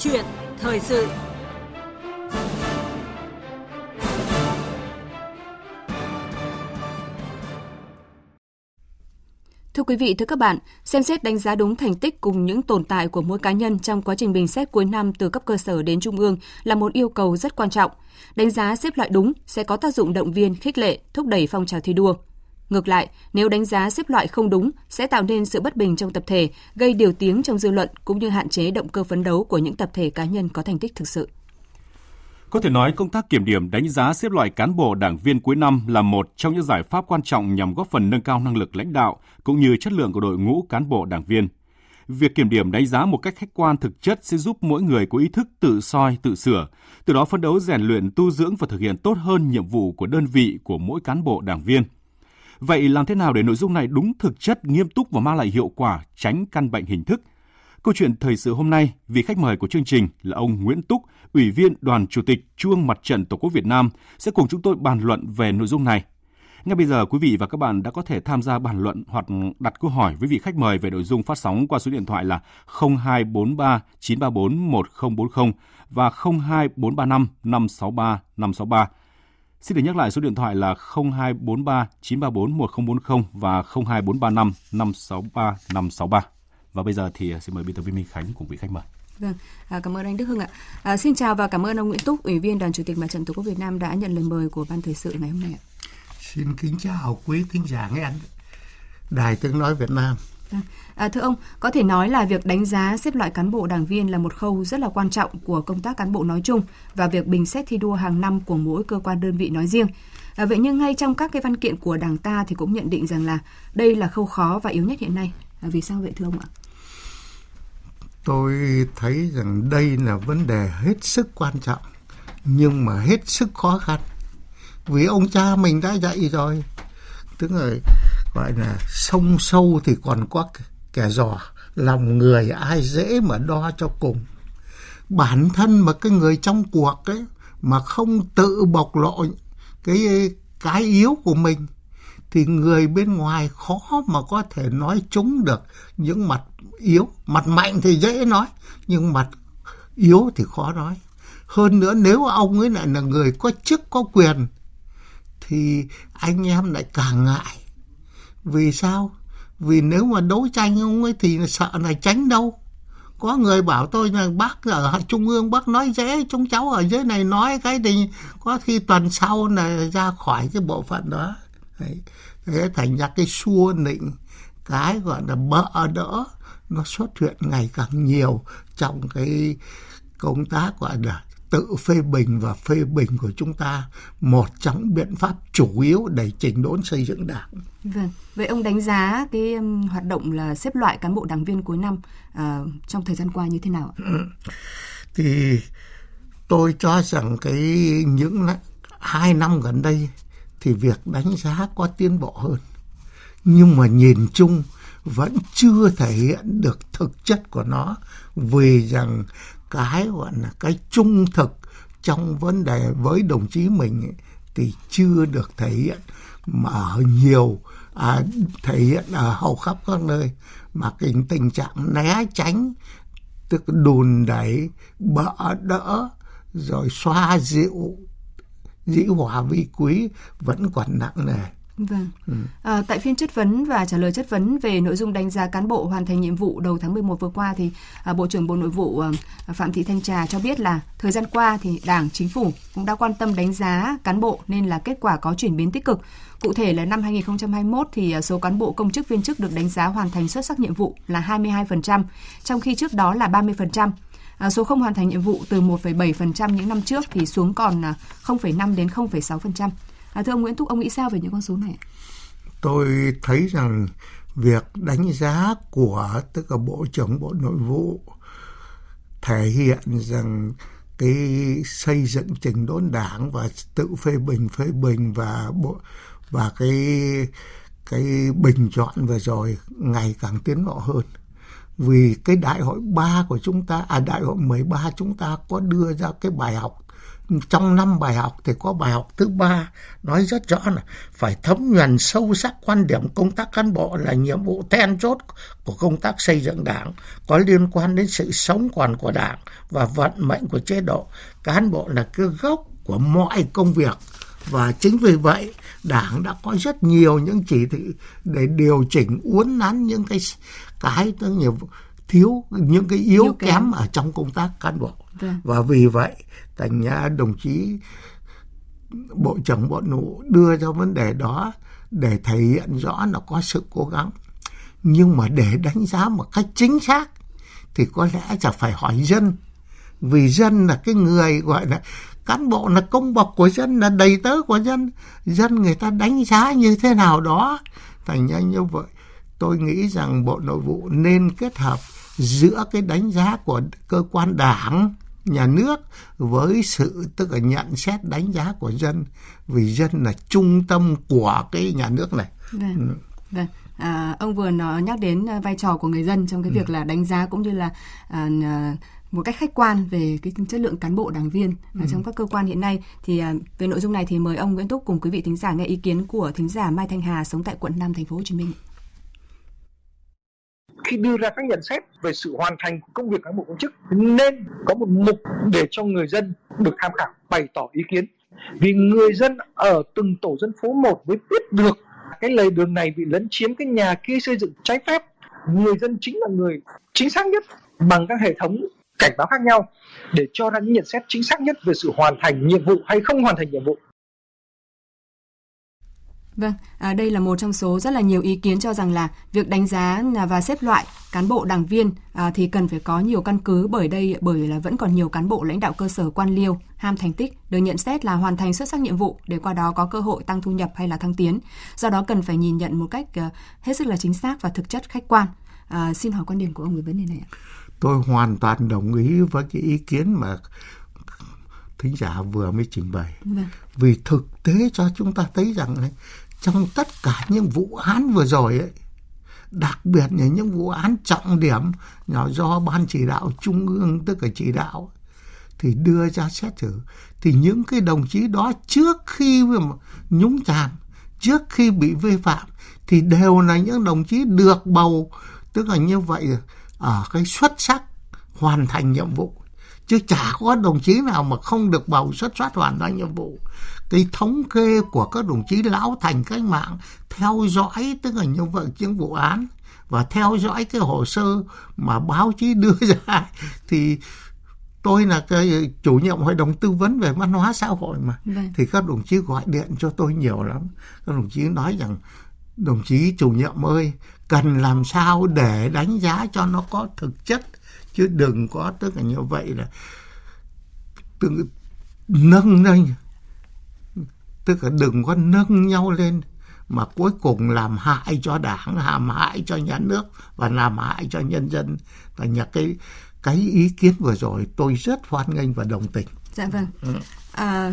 chuyện thời sự. Thưa quý vị, thưa các bạn, xem xét đánh giá đúng thành tích cùng những tồn tại của mỗi cá nhân trong quá trình bình xét cuối năm từ cấp cơ sở đến trung ương là một yêu cầu rất quan trọng. Đánh giá xếp loại đúng sẽ có tác dụng động viên, khích lệ, thúc đẩy phong trào thi đua. Ngược lại, nếu đánh giá xếp loại không đúng sẽ tạo nên sự bất bình trong tập thể, gây điều tiếng trong dư luận cũng như hạn chế động cơ phấn đấu của những tập thể cá nhân có thành tích thực sự. Có thể nói công tác kiểm điểm đánh giá xếp loại cán bộ đảng viên cuối năm là một trong những giải pháp quan trọng nhằm góp phần nâng cao năng lực lãnh đạo cũng như chất lượng của đội ngũ cán bộ đảng viên. Việc kiểm điểm đánh giá một cách khách quan thực chất sẽ giúp mỗi người có ý thức tự soi, tự sửa, từ đó phấn đấu rèn luyện tu dưỡng và thực hiện tốt hơn nhiệm vụ của đơn vị của mỗi cán bộ đảng viên. Vậy làm thế nào để nội dung này đúng thực chất, nghiêm túc và mang lại hiệu quả, tránh căn bệnh hình thức? Câu chuyện thời sự hôm nay, vị khách mời của chương trình là ông Nguyễn Túc, Ủy viên Đoàn Chủ tịch Trung ương Mặt trận Tổ quốc Việt Nam sẽ cùng chúng tôi bàn luận về nội dung này. Ngay bây giờ, quý vị và các bạn đã có thể tham gia bàn luận hoặc đặt câu hỏi với vị khách mời về nội dung phát sóng qua số điện thoại là 0243 934 1040 và 02435 563 563. Xin được nhắc lại số điện thoại là 0243 934 1040 và 02435 563 563. Và bây giờ thì xin mời biên tập viên Minh Khánh cùng quý khách mời. Vâng, cảm ơn anh Đức Hưng ạ. Xin chào và cảm ơn ông Nguyễn Túc, Ủy viên Đoàn Chủ tịch Mặt trận Tổ quốc Việt Nam đã nhận lời mời của Ban Thời sự ngày hôm nay ạ. Xin kính chào quý thính giả nghe Đài Tiếng Nói Việt Nam. Thưa ông, có thể nói là việc đánh giá xếp loại cán bộ đảng viên là một khâu rất là quan trọng của công tác cán bộ nói chung và việc bình xét thi đua hàng năm của mỗi cơ quan đơn vị nói riêng. Vậy nhưng ngay trong các cái văn kiện của Đảng ta thì cũng nhận định rằng là đây là khâu khó và yếu nhất hiện nay. Vì sao vậy thưa ông ạ? Tôi thấy rằng đây là vấn đề hết sức quan trọng nhưng mà hết sức khó khăn. Vì ông cha mình đã dạy rồi, tức là gọi là sông sâu thì còn có kẻ dò, lòng người ai dễ mà đo cho cùng. Bản thân mà cái người trong cuộc ấy mà không tự bộc lộ cái yếu của mình thì người bên ngoài khó mà có thể nói trúng được những mặt yếu. Mặt mạnh thì dễ nói, nhưng mặt yếu thì khó nói. Hơn nữa nếu ông ấy lại là người có chức có quyền thì anh em lại càng ngại. Vì sao? Vì nếu mà đấu tranh ông ấy thì sợ này tránh đâu. Có người bảo tôi là bác ở trung ương bác nói dễ, chúng cháu ở dưới này nói cái thì có khi tuần sau là ra khỏi cái bộ phận đó. Thế thành ra cái xua nịnh, cái gọi là bợ đỡ nó xuất hiện ngày càng nhiều trong cái công tác gọi là tự phê bình và phê bình của chúng ta, một trong biện pháp chủ yếu để chỉnh đốn xây dựng đảng. Vâng, vậy ông đánh giá cái hoạt động là xếp loại cán bộ đảng viên cuối năm trong thời gian qua như thế nào ạ? Thì tôi cho rằng cái những 2 năm gần đây thì việc đánh giá có tiến bộ hơn. Nhưng mà nhìn chung vẫn chưa thể hiện được thực chất của nó, vì rằng cái gọi là cái trung thực trong vấn đề với đồng chí mình ấy, thì chưa được thể hiện mà ở nhiều thể hiện ở hầu khắp các nơi, mà cái tình trạng né tránh, tức đùn đẩy, bỡ đỡ rồi xoa dịu, dĩ hòa vi quý vẫn còn nặng nề. Vâng. Tại phiên chất vấn và trả lời chất vấn về nội dung đánh giá cán bộ hoàn thành nhiệm vụ đầu tháng 11 vừa qua thì Bộ trưởng Bộ Nội vụ Phạm Thị Thanh Trà cho biết là thời gian qua thì Đảng, Chính phủ cũng đã quan tâm đánh giá cán bộ nên là kết quả có chuyển biến tích cực. Cụ thể là năm 2021 thì số cán bộ công chức viên chức được đánh giá hoàn thành xuất sắc nhiệm vụ là 22%, trong khi trước đó là 30%. Số không hoàn thành nhiệm vụ từ 1,7% những năm trước thì xuống còn 0,5 đến 0,6%. Thưa ông Nguyễn Túc, ông nghĩ sao về những con số này? Tôi thấy rằng việc đánh giá của tức là Bộ trưởng Bộ Nội vụ thể hiện rằng cái xây dựng chỉnh đốn đảng và tự phê bình và cái bình chọn vừa rồi ngày càng tiến bộ hơn. Vì cái đại hội 3 của chúng ta, đại hội 13 chúng ta có đưa ra cái bài học Trong 5 bài học thì có bài học thứ 3 nói rất rõ là phải thấm nhuần sâu sắc quan điểm công tác cán bộ là nhiệm vụ then chốt của công tác xây dựng Đảng, có liên quan đến sự sống còn của Đảng và vận mệnh của chế độ. Cán bộ là cái gốc của mọi công việc, và chính vì vậy Đảng đã có rất nhiều những chỉ thị để điều chỉnh uốn nắn những cái thiếu, những cái yếu kém ở trong công tác cán bộ. Và vì vậy thành đồng chí Bộ trưởng Bộ Nụ đưa ra vấn đề đó để thể hiện rõ là có sự cố gắng. Nhưng mà để đánh giá một cách chính xác thì có lẽ chả phải hỏi dân, vì dân là cái người gọi là cán bộ, là công bộc của dân, là đầy tớ của dân. Dân người ta đánh giá như thế nào đó. Thành ra như vậy tôi nghĩ rằng Bộ Nội vụ nên kết hợp giữa cái đánh giá của cơ quan Đảng, nhà nước với sự tức là nhận xét đánh giá của dân, vì dân là trung tâm của cái nhà nước này. Vâng. Ông vừa nhắc đến vai trò của người dân trong cái việc là đánh giá cũng như là một cách khách quan về cái chất lượng cán bộ đảng viên trong các cơ quan hiện nay. Thì về nội dung này thì mời ông Nguyễn Túc cùng quý vị thính giả nghe ý kiến của thính giả Mai Thanh Hà sống tại quận 5 thành phố Hồ Chí Minh. Khi đưa ra các nhận xét về sự hoàn thành của công việc cán bộ công chức nên có một mục để cho người dân được tham khảo, bày tỏ ý kiến. Vì người dân ở từng tổ dân phố một mới biết được cái lề đường này bị lấn chiếm, cái nhà kia xây dựng trái phép. Người dân chính là người chính xác nhất bằng các hệ thống cảnh báo khác nhau để cho ra những nhận xét chính xác nhất về sự hoàn thành nhiệm vụ hay không hoàn thành nhiệm vụ. Vâng, đây là một trong số rất là nhiều ý kiến cho rằng là việc đánh giá và xếp loại cán bộ đảng viên thì cần phải có nhiều căn cứ, bởi là vẫn còn nhiều cán bộ lãnh đạo cơ sở quan liêu, ham thành tích, được nhận xét là hoàn thành xuất sắc nhiệm vụ để qua đó có cơ hội tăng thu nhập hay là thăng tiến. Do đó cần phải nhìn nhận một cách hết sức là chính xác và thực chất khách quan. Xin hỏi quan điểm của ông về vấn đề này ạ. Tôi hoàn toàn đồng ý với cái ý kiến mà thính giả vừa mới trình bày. Vâng. Vì thực tế cho chúng ta thấy rằng này, trong tất cả những vụ án vừa rồi ấy, đặc biệt là những vụ án trọng điểm do Ban Chỉ đạo Trung ương tức là chỉ đạo thì đưa ra xét xử, thì những cái đồng chí đó trước khi nhúng chàm, trước khi bị vi phạm thì đều là những đồng chí được bầu tức là như vậy ở cái xuất sắc hoàn thành nhiệm vụ, chứ chả có đồng chí nào mà không được bầu xuất sắc hoàn thành nhiệm vụ. Cái thống kê của các đồng chí lão thành cách mạng theo dõi tức là như vậy những vụ án và theo dõi cái hồ sơ mà báo chí đưa ra, thì tôi là cái chủ nhiệm hội đồng tư vấn về văn hóa xã hội mà, thì các đồng chí gọi điện cho tôi nhiều lắm. Các đồng chí nói rằng đồng chí chủ nhiệm ơi, cần làm sao để đánh giá cho nó có thực chất, chứ đừng có tức là như vậy là tự nâng lên, tức là đừng có nâng nhau lên mà cuối cùng làm hại cho Đảng, làm hại cho nhà nước và làm hại cho nhân dân. Và cái ý kiến vừa rồi tôi rất hoan nghênh và đồng tình. Dạ vâng.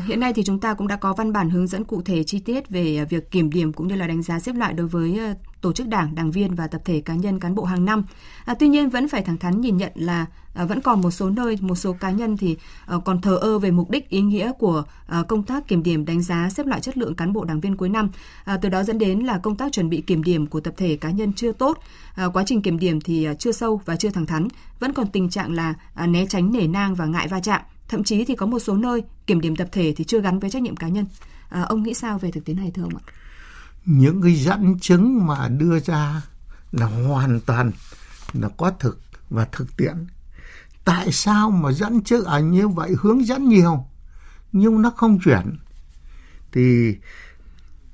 Hiện nay thì chúng ta cũng đã có văn bản hướng dẫn cụ thể chi tiết về việc kiểm điểm cũng như là đánh giá xếp loại đối với tổ chức Đảng, đảng viên và tập thể cá nhân cán bộ hàng năm. Tuy nhiên vẫn phải thẳng thắn nhìn nhận là vẫn còn một số nơi, một số cá nhân thì còn thờ ơ về mục đích, ý nghĩa của công tác kiểm điểm, đánh giá, xếp loại chất lượng cán bộ đảng viên cuối năm. Từ đó dẫn đến là công tác chuẩn bị kiểm điểm của tập thể cá nhân chưa tốt, quá trình kiểm điểm thì chưa sâu và chưa thẳng thắn, vẫn còn tình trạng là né tránh, nể nang và ngại va chạm. Thậm chí thì có một số nơi kiểm điểm tập thể thì chưa gắn với trách nhiệm cá nhân. Ông nghĩ sao về thực tế này thưa ông ạ? Những cái dẫn chứng mà đưa ra là hoàn toàn là có thực và thực tiễn. Tại sao mà dẫn chứng ở như vậy, hướng dẫn nhiều nhưng nó không chuyển? Thì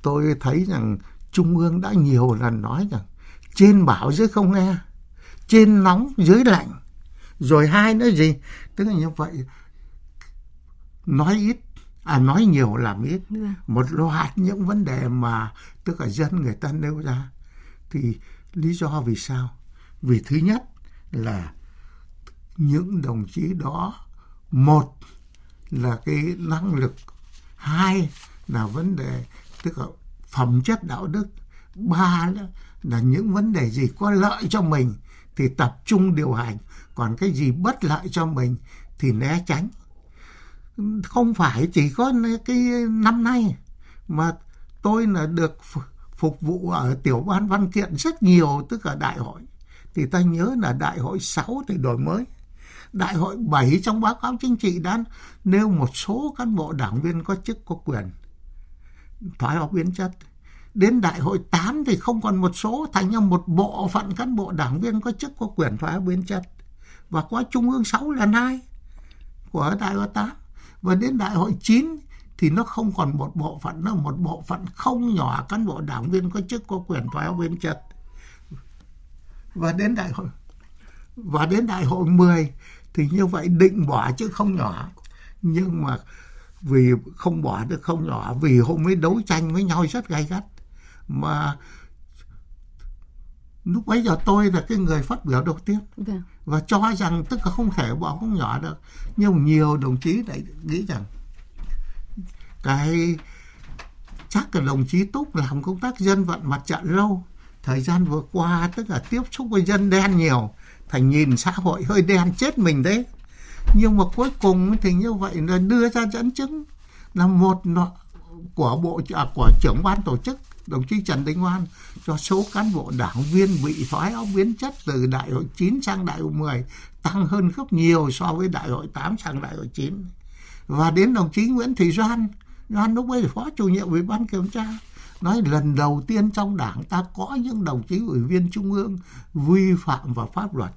tôi thấy rằng Trung ương đã nhiều lần nói rằng trên bảo dưới không nghe, trên nóng dưới lạnh. Rồi hai nữa gì? Tức là như vậy, nói ít, nói nhiều làm ít. Một loạt những vấn đề mà tức là dân người ta nêu ra. Thì lý do vì sao? Vì thứ nhất là những đồng chí đó, một là cái năng lực, hai là vấn đề tức là phẩm chất đạo đức, ba là những vấn đề gì có lợi cho mình thì tập trung điều hành, còn cái gì bất lợi cho mình thì né tránh. không phải chỉ có cái năm nay mà tôi là được phục vụ ở tiểu ban văn kiện rất nhiều, tức là đại hội. Thì ta nhớ là đại hội 6 thì đổi mới. Đại hội 7 trong báo cáo chính trị đã nêu một số cán bộ đảng viên có chức có quyền thoái hóa biến chất. Đến đại hội 8 thì không còn một số, thành ra một bộ phận cán bộ đảng viên có chức có quyền thoái hóa biến chất. Và có trung ương 6 lần 2 của đại hội 8. Và đến đại hội 9 thì nó không còn một bộ phận, nó một bộ phận không nhỏ cán bộ đảng viên có chức có quyền thoái hóa biến chất. Và đến đại hội 10 thì như vậy định bỏ chứ không nhỏ, nhưng mà vì không bỏ được không nhỏ, vì hôm ấy đấu tranh với nhau rất gay gắt. Mà lúc bấy giờ tôi là cái người phát biểu đầu tiên và cho rằng tức là không thể bỏ không nhỏ được, nhưng nhiều đồng chí lại nghĩ rằng cái chắc là đồng chí Túc làm công tác dân vận mặt trận lâu, thời gian vừa qua tức là tiếp xúc với dân đen nhiều, thành nhìn xã hội hơi đen chết mình đấy. Nhưng mà cuối cùng thì như vậy là đưa ra dẫn chứng là một của trưởng ban tổ chức đồng chí Trần Đình Hoan cho số cán bộ đảng viên bị thoái hóa biến chất từ đại hội 9 sang đại hội 10 tăng hơn gấp nhiều so với đại hội 8 sang đại hội 9. Và đến đồng chí Nguyễn Thị Doan lúc ấy phó chủ nhiệm ủy ban kiểm tra, nói lần đầu tiên trong đảng ta có những đồng chí ủy viên trung ương vi phạm vào pháp luật.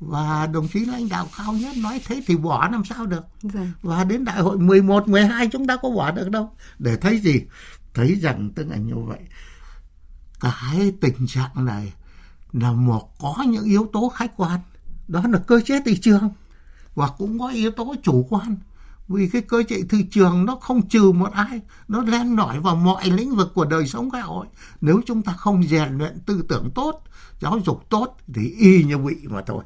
Và đồng chí lãnh đạo cao nhất nói thế thì bỏ làm sao được. Và đến đại hội 11, 12 chúng ta có bỏ được đâu. Để thấy gì? Thấy rằng tức là như vậy, cái tình trạng này là một có những yếu tố khách quan, đó là cơ chế thị trường, và cũng có yếu tố chủ quan. Vì cái cơ chế thị trường nó không trừ một ai, nó len lỏi vào mọi lĩnh vực của đời sống xã hội. Nếu chúng ta không rèn luyện tư tưởng tốt, giáo dục tốt thì y như bị mà thôi.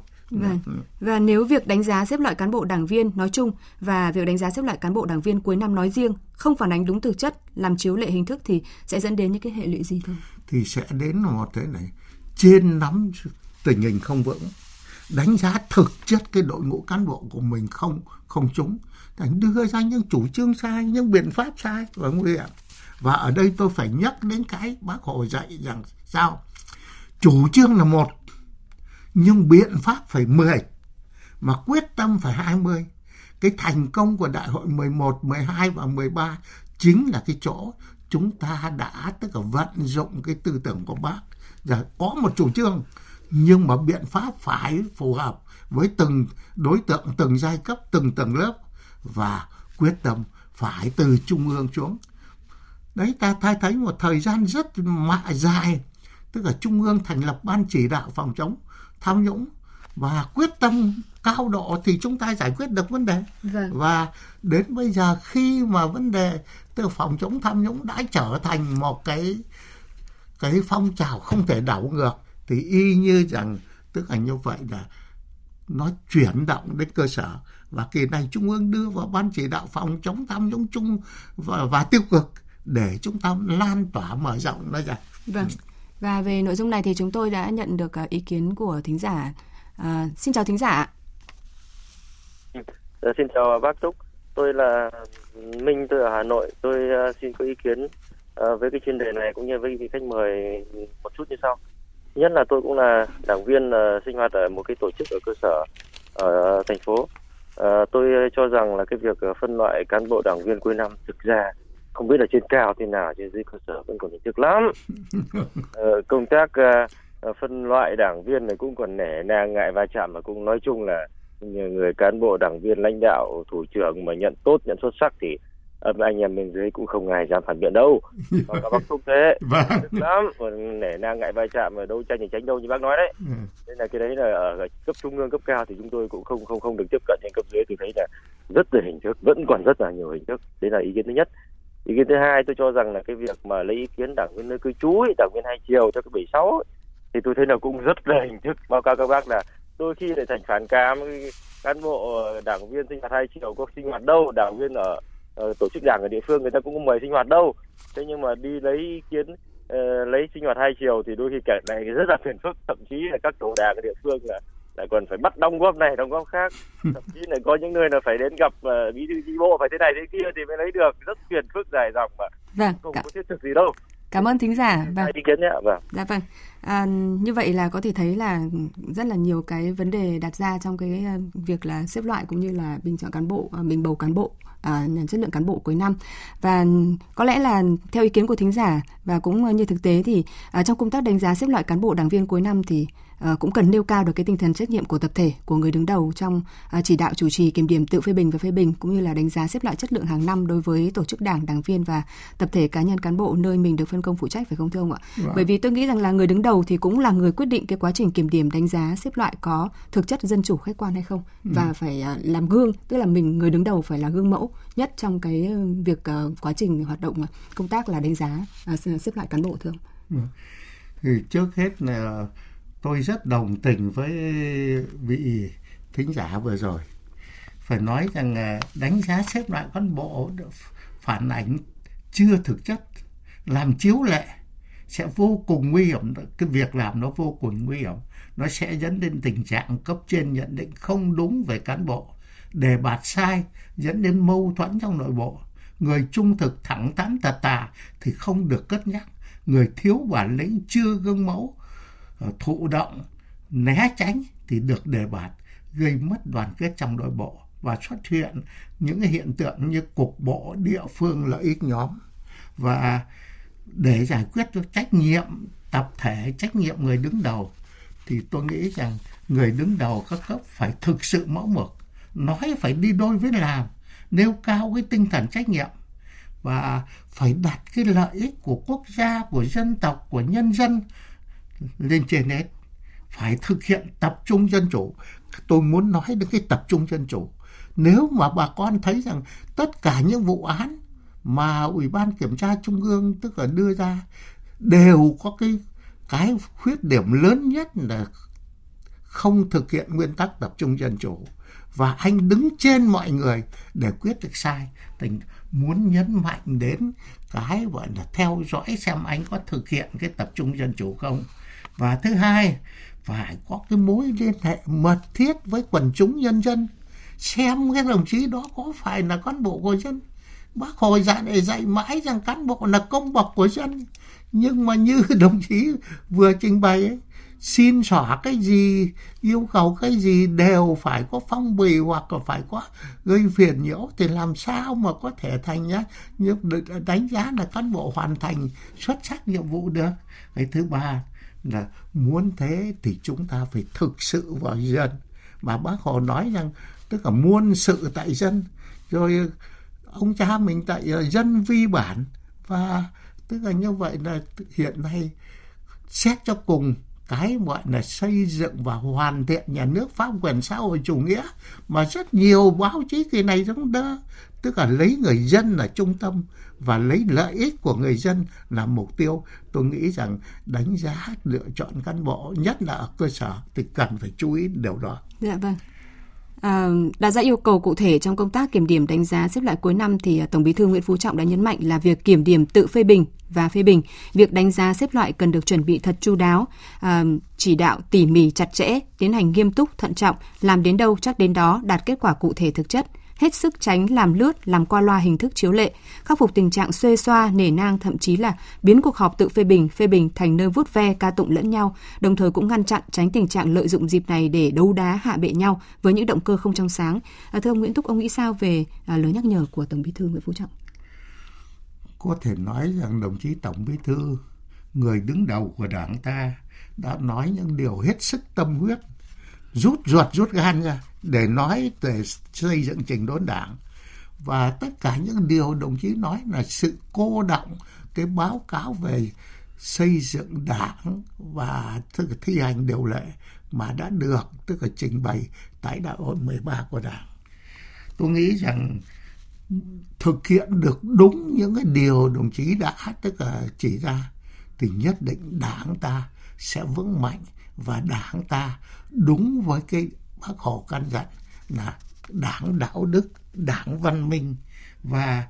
Và nếu việc đánh giá xếp loại cán bộ đảng viên nói chung và việc đánh giá xếp loại cán bộ đảng viên cuối năm nói riêng không phản ánh đúng thực chất, làm chiếu lệ hình thức thì sẽ dẫn đến những cái hệ lụy gì thôi? Thì sẽ đến một thế này, trên nắm tình hình không vững, đánh giá thực chất cái đội ngũ cán bộ của mình không trúng, đưa ra những chủ trương sai, những biện pháp sai và nguy hiểm. Và ở đây tôi phải nhắc đến cái Bác Hồ dạy rằng sao chủ trương là một, nhưng biện pháp phải 10, mà quyết tâm phải 20. Cái thành công của đại hội 11, 12 và 13 chính là cái chỗ chúng ta đã tức là vận dụng cái tư tưởng của Bác, là có một chủ trương nhưng mà biện pháp phải phù hợp với từng đối tượng, từng giai cấp, từng tầng lớp, và quyết tâm phải từ trung ương xuống. Đấy, ta thấy một thời gian rất dài, tức là trung ương thành lập ban chỉ đạo phòng chống tham nhũng và quyết tâm cao độ thì chúng ta giải quyết được vấn đề. Và đến bây giờ khi mà vấn đề từ phòng chống tham nhũng đã trở thành một cái phong trào không thể đảo ngược, thì y như rằng tức là như vậy là nó chuyển động đến cơ sở. Và kỳ này trung ương đưa vào ban chỉ đạo phòng chống tham nhũng chung và tiêu cực để chúng ta lan tỏa mở rộng nó ra. Và về nội dung này thì chúng tôi đã nhận được ý kiến của thính giả. Xin chào thính giả. Xin chào bác Túc. Tôi là Minh, tôi ở Hà Nội. Tôi xin có ý kiến với cái chuyên đề này cũng như với vị khách mời một chút như sau. Nhất là tôi cũng là đảng viên sinh hoạt ở một cái tổ chức ở cơ sở ở thành phố. Tôi cho rằng là cái việc phân loại cán bộ đảng viên cuối năm thực ra không biết là trên cao thế nào, trên dưới cơ sở vẫn còn hình thức lắm. Công tác phân loại đảng viên này cũng còn nể nang, ngại va chạm, và cũng nói chung là người cán bộ đảng viên lãnh đạo thủ trưởng mà nhận tốt, nhận xuất sắc thì anh em bên dưới cũng không ai dám phản biện đâu. Còn các bác Túc thế thực lắm, còn nể nang, ngại va chạm, đấu tranh thì tránh đâu như bác nói đấy. Nên là cái đấy là ở cấp trung ương, cấp cao thì chúng tôi cũng không được tiếp cận, nhưng cấp dưới thì thấy là rất là hình thức, vẫn còn rất là nhiều hình thức. Đấy là ý kiến thứ nhất. Ý kiến thứ hai, tôi cho rằng là cái việc mà lấy ý kiến đảng viên nơi cư trú, đảng viên hai chiều cho cái 76 thì tôi thấy là cũng rất là hình thức. Báo cáo các bác là đôi khi lại thành phản cảm cán bộ đảng viên sinh hoạt hai chiều có sinh hoạt đâu, đảng viên ở tổ chức đảng ở địa phương người ta cũng có mời sinh hoạt đâu. Thế nhưng mà đi lấy ý kiến, lấy sinh hoạt hai chiều thì đôi khi kẻ này rất là phiền phức, thậm chí là các tổ đảng ở địa phương là lại còn phải bắt đóng góp này đóng góp khác, thậm chí là có những nơi là phải đến gặp bí thư chi bộ phải thế này thế kia thì mới lấy được, rất phiền phức dài dòng mà không có thiết thực gì đâu. Cảm ơn thính giả. Vâng. Ý kiến nhé. Vâng. Dạ vâng. Như vậy là có thể thấy là rất là nhiều cái vấn đề đặt ra trong cái việc là xếp loại cũng như là bình chọn cán bộ, bình bầu cán bộ, chất lượng cán bộ cuối năm. Và có lẽ là theo ý kiến của thính giả và cũng như thực tế thì trong công tác đánh giá xếp loại cán bộ đảng viên cuối năm thì cũng cần nêu cao được cái tinh thần trách nhiệm của tập thể, của người đứng đầu trong chỉ đạo, chủ trì, kiểm điểm, tự phê bình và phê bình, cũng như là đánh giá xếp loại chất lượng hàng năm đối với tổ chức đảng, đảng viên và tập thể cá nhân cán bộ nơi mình được phân công phụ trách, phải không thưa ông ạ? Wow. Bởi vì tôi nghĩ rằng là người đứng đầu thì cũng là người quyết định cái quá trình kiểm điểm, đánh giá xếp loại có thực chất dân chủ, khách quan hay không, và phải làm gương, tức là mình người đứng đầu phải là gương mẫu nhất trong cái việc quá trình hoạt động công tác là đánh giá xếp loại cán bộ, thưa ông. Thì trước hết là tôi rất đồng tình với vị thính giả vừa rồi. Phải nói rằng đánh giá xếp loại cán bộ phản ảnh chưa thực chất, làm chiếu lệ sẽ vô cùng nguy hiểm. Cái việc làm nó vô cùng nguy hiểm. Nó sẽ dẫn đến tình trạng cấp trên nhận định không đúng về cán bộ, đề bạt sai, dẫn đến mâu thuẫn trong nội bộ. Người trung thực, thẳng thắn, tà tà thì không được cất nhắc. Người thiếu bản lĩnh, chưa gương mẫu, thụ động, né tránh thì được đề bạt, gây mất đoàn kết trong nội bộ và xuất hiện những hiện tượng như cục bộ, địa phương, lợi ích nhóm. Và để giải quyết trách nhiệm tập thể, trách nhiệm người đứng đầu thì tôi nghĩ rằng người đứng đầu các cấp phải thực sự mẫu mực, nói phải đi đôi với làm, nêu cao cái tinh thần trách nhiệm và phải đặt cái lợi ích của quốc gia, của dân tộc, của nhân dân lên trên hết, phải thực hiện tập trung dân chủ. Tôi muốn nói đến cái tập trung dân chủ. Nếu mà bà con thấy rằng tất cả những vụ án mà Ủy ban Kiểm tra Trung ương tức là đưa ra đều có cái khuyết điểm lớn nhất là không thực hiện nguyên tắc tập trung dân chủ và anh đứng trên mọi người để quyết được sai. Thành muốn nhấn mạnh đến cái gọi là theo dõi xem anh có thực hiện cái tập trung dân chủ không. Và thứ hai, phải có cái mối liên hệ mật thiết với quần chúng nhân dân, xem cái đồng chí đó có phải là cán bộ của dân. Bác Hồ dạy mãi rằng cán bộ là công bộc của dân, nhưng mà như đồng chí vừa trình bày ấy, xin xỏ cái gì, yêu cầu cái gì đều phải có phong bì hoặc là phải có gây phiền nhiễu thì làm sao mà có thể thành nhá, nhưng đánh giá là cán bộ hoàn thành xuất sắc nhiệm vụ được. Cái thứ ba là muốn thế thì chúng ta phải thực sự vào dân. Mà Bác Hồ nói rằng tức là muôn sự tại dân, rồi ông cha mình tại dân vi bản, và tức là như vậy là hiện nay xét cho cùng cái gọi là xây dựng và hoàn thiện nhà nước pháp quyền xã hội chủ nghĩa mà rất nhiều báo chí kỳ này giống đó, tức là lấy người dân là trung tâm và lấy lợi ích của người dân là mục tiêu. Tôi nghĩ rằng đánh giá lựa chọn cán bộ nhất là ở cơ sở thì cần phải chú ý điều đó. Dạ vâng. Đặt ra yêu cầu cụ thể trong công tác kiểm điểm đánh giá xếp loại cuối năm thì Tổng Bí thư Nguyễn Phú Trọng đã nhấn mạnh là việc kiểm điểm, tự phê bình và phê bình, việc đánh giá xếp loại cần được chuẩn bị thật chu đáo, chỉ đạo tỉ mỉ, chặt chẽ, tiến hành nghiêm túc, thận trọng, làm đến đâu chắc đến đó, đạt kết quả cụ thể thực chất, hết sức tránh làm lướt, làm qua loa hình thức chiếu lệ, khắc phục tình trạng xuê xoa, nể nang, thậm chí là biến cuộc họp tự phê bình thành nơi vuốt ve, ca tụng lẫn nhau, đồng thời cũng ngăn chặn, tránh tình trạng lợi dụng dịp này để đấu đá, hạ bệ nhau với những động cơ không trong sáng. Thưa ông Nguyễn Túc, ông nghĩ sao về lời nhắc nhở của Tổng Bí thư Nguyễn Phú Trọng? Có thể nói rằng đồng chí Tổng Bí thư, người đứng đầu của Đảng ta đã nói những điều hết sức tâm huyết, rút ruột rút gan ra để nói về xây dựng chỉnh đốn Đảng, và tất cả những điều đồng chí nói là sự cô đọng cái báo cáo về xây dựng Đảng và thi hành điều lệ mà đã được tức là trình bày tại Đại hội 13 của Đảng. Tôi nghĩ rằng thực hiện được đúng những cái điều đồng chí đã tức là chỉ ra thì nhất định Đảng ta sẽ vững mạnh, và Đảng ta đúng với cái Bác Hồ căn dặn là Đảng đạo đức, Đảng văn minh. Và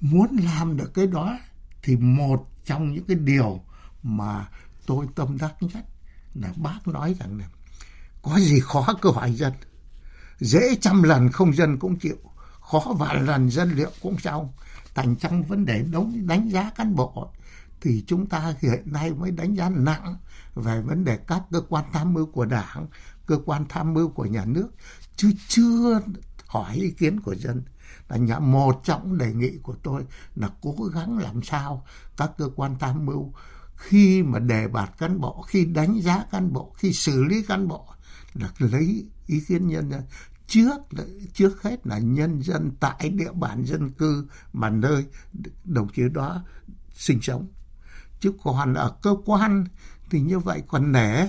muốn làm được cái đó thì một trong những cái điều mà tôi tâm đắc nhất là Bác nói rằng là Có gì khó cứ hỏi dân. Dễ trăm lần không dân cũng chịu, khó vạn lần dân liệu cũng xong. Thành trong vấn đề đánh giá cán bộ thì chúng ta hiện nay mới đánh giá nặng về vấn đề các cơ quan tham mưu của Đảng, cơ quan tham mưu của nhà nước, chứ chưa hỏi ý kiến của dân. Là một trong đề nghị của tôi là cố gắng làm sao các cơ quan tham mưu khi mà đề bạt cán bộ, khi đánh giá cán bộ, khi xử lý cán bộ là lấy ý kiến nhân dân. Trước hết là nhân dân tại địa bàn dân cư mà nơi đồng chí đó sinh sống. Chứ còn ở cơ quan thì như vậy còn nể,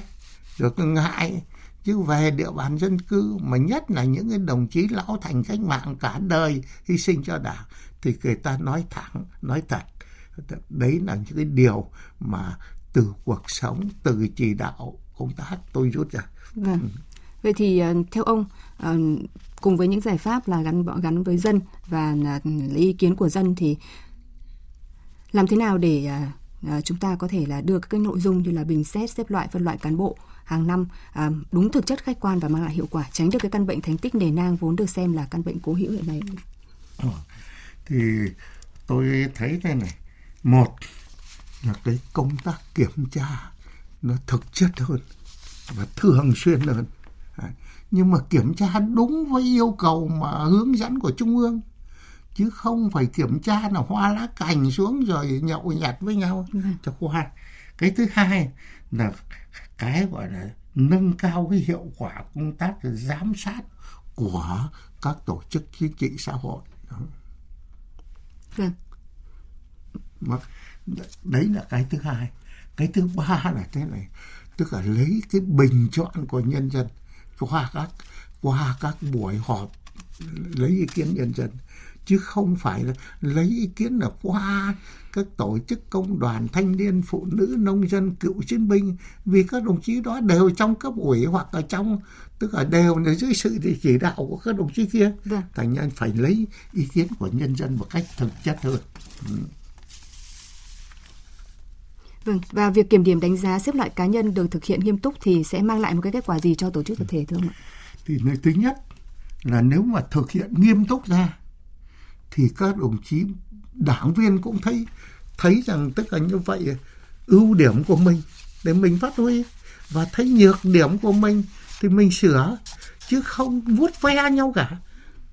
rồi còn ngại. Chứ về địa bàn dân cư, mà nhất là những cái đồng chí lão thành cách mạng cả đời hy sinh cho Đảng, thì người ta nói thẳng, nói thật. Đấy là những cái điều mà từ cuộc sống, từ chỉ đạo công tác tôi rút ra. Vâng. Vậy thì theo ông, cùng với những giải pháp là gắn với dân và lấy ý kiến của dân, thì làm thế nào để chúng ta có thể là đưa các cái nội dung như là bình xét, xếp loại, phân loại cán bộ hàng năm đúng thực chất, khách quan và mang lại hiệu quả, tránh được cái căn bệnh thành tích nề nang vốn được xem là căn bệnh cố hữu hiện nay? Thì tôi thấy thế này, một là cái công tác kiểm tra nó thực chất hơn và thường xuyên hơn. Nhưng mà kiểm tra đúng với yêu cầu mà hướng dẫn của Trung ương, chứ không phải kiểm tra là hoa lá cành xuống rồi nhậu nhặt với nhau cho khoan. Cái thứ hai là cái gọi là nâng cao cái hiệu quả công tác giám sát của các tổ chức chính trị xã hội. Đấy là cái thứ hai. Cái thứ ba là thế này, tức là lấy cái bình chọn của nhân dân qua các buổi họp lấy ý kiến nhân dân, chứ không phải là lấy ý kiến là qua các tổ chức công đoàn, thanh niên, phụ nữ, nông dân, cựu chiến binh, vì các đồng chí đó đều trong cấp ủy hoặc ở trong, tức là đều là dưới sự chỉ đạo của các đồng chí kia. Thành ra phải lấy ý kiến của nhân dân một cách thực chất hơn. Vâng, và việc kiểm điểm, đánh giá, xếp loại cá nhân được thực hiện nghiêm túc thì sẽ mang lại một cái kết quả gì cho tổ chức, tập thể thưa ông ạ? Thì nơi thứ nhất là nếu mà thực hiện nghiêm túc ra thì các đồng chí đảng viên cũng thấy rằng tất cả như vậy ưu điểm của mình để mình phát huy, và thấy nhược điểm của mình thì mình sửa, chứ không vuốt ve nhau cả.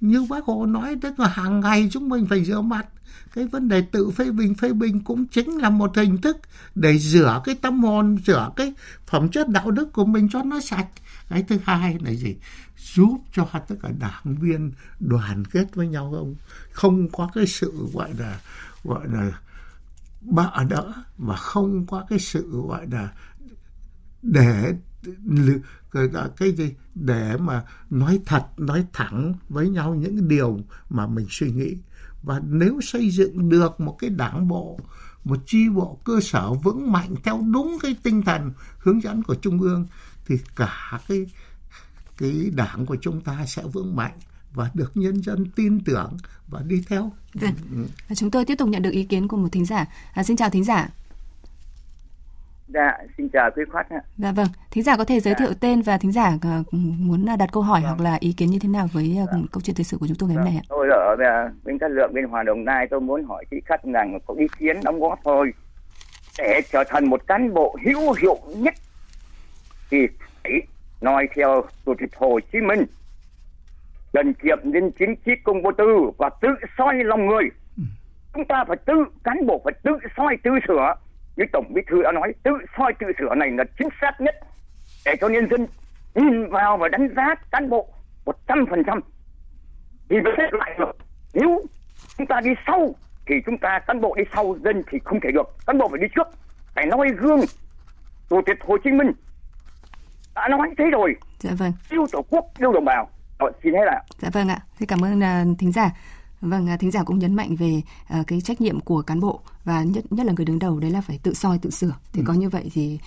Như bác Hồ nói, tức là hàng ngày chúng mình phải rửa mặt. Cái vấn đề tự phê bình cũng chính là một hình thức để rửa cái tâm hồn, rửa cái phẩm chất đạo đức của mình cho nó sạch. Cái thứ hai là gì? Giúp cho tất cả đảng viên đoàn kết với nhau, không có cái sự gọi là bợ đỡ, và không có cái sự gọi là để mà nói thật, nói thẳng với nhau những điều mà mình suy nghĩ. Và nếu xây dựng được một cái đảng bộ, một chi bộ cơ sở vững mạnh theo đúng cái tinh thần hướng dẫn của Trung ương, thì cả cái đảng của chúng ta sẽ vững mạnh và được nhân dân tin tưởng và đi theo. Vâng. Chúng tôi tiếp tục nhận được ý kiến của một thính giả. Xin chào thính giả. Dạ, xin chào quý khách ạ. Dạ vâng, thính giả có thể giới thiệu tên và thính giả muốn đặt câu hỏi hoặc là ý kiến như thế nào với câu chuyện thời sự của chúng tôi ngày hôm nay ạ? Tôi ở bên Cát Lượng, bên Hòa Đồng Nai, tôi muốn hỏi quý khách rằng có ý kiến đóng góp thôi. Để trở thành một cán bộ hữu hiệu nhất thì phải nói theo Chủ tịch Hồ Chí Minh: cần kiệm đến chính trị công vô tư và tự soi lòng người. Chúng ta phải cán bộ phải tự soi, tự sửa. Như Tổng Bí thư đã nói, tự soi tự sửa này là chính xác nhất để cho nhân dân nhìn vào và đánh giá cán bộ 100%. Thì với xếp loại được, nếu chúng ta đi sau thì chúng ta cán bộ đi sau dân thì không thể được. Cán bộ phải đi trước, phải nói gương. Chủ tịch Hồ Chí Minh đã nói thế rồi. Dạ vâng. Yêu tổ quốc, yêu đồng bào. Xin hết ạ. Dạ vâng ạ. Thế cảm ơn thính giả. Vâng, thính giả cũng nhấn mạnh về cái trách nhiệm của cán bộ, và nhất là người đứng đầu, đấy là phải tự soi tự sửa. Thì có như vậy thì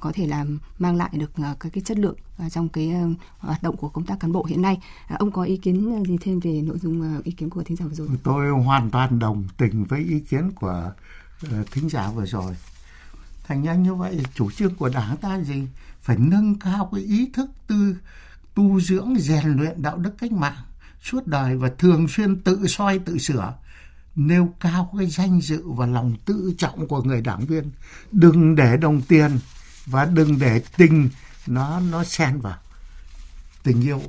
có thể là mang lại được cái chất lượng trong cái hoạt động của công tác cán bộ hiện nay. Ông có ý kiến gì thêm về nội dung ý kiến của thính giả vừa rồi? Tôi hoàn toàn đồng tình với ý kiến của thính giả vừa rồi. Thành ra như vậy chủ trương của Đảng ta gì? Phải nâng cao cái ý thức tu dưỡng rèn luyện đạo đức cách mạng suốt đời và thường xuyên tự soi tự sửa, nêu cao cái danh dự và lòng tự trọng của người đảng viên. Đừng để đồng tiền và đừng để tình nó xen vào tình yêu.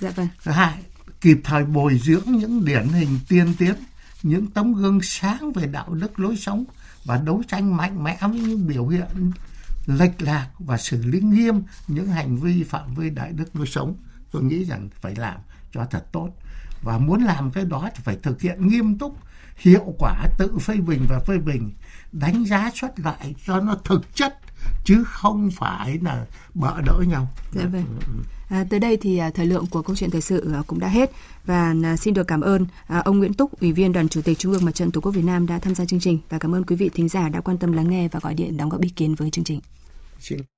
Dạ vâng. Hai, kịp thời bồi dưỡng những điển hình tiên tiến, những tấm gương sáng về đạo đức lối sống và đấu tranh mạnh mẽ với những biểu hiện lệch lạc và xử lý nghiêm những hành vi phạm vi đạo đức lối sống. Tôi nghĩ rằng phải làm cho thật tốt, và muốn làm cái đó thì phải thực hiện nghiêm túc, hiệu quả tự phê bình và phê bình, đánh giá xuất lại cho nó thực chất chứ không phải là bợ đỡ nhau. Dạ vâng. Tới đây thì thời lượng của câu chuyện thời sự cũng đã hết, và xin được cảm ơn ông Nguyễn Túc, Ủy viên Đoàn Chủ tịch Trung ương Mặt trận Tổ quốc Việt Nam đã tham gia chương trình, và cảm ơn quý vị thính giả đã quan tâm lắng nghe và gọi điện đóng góp ý kiến với chương trình.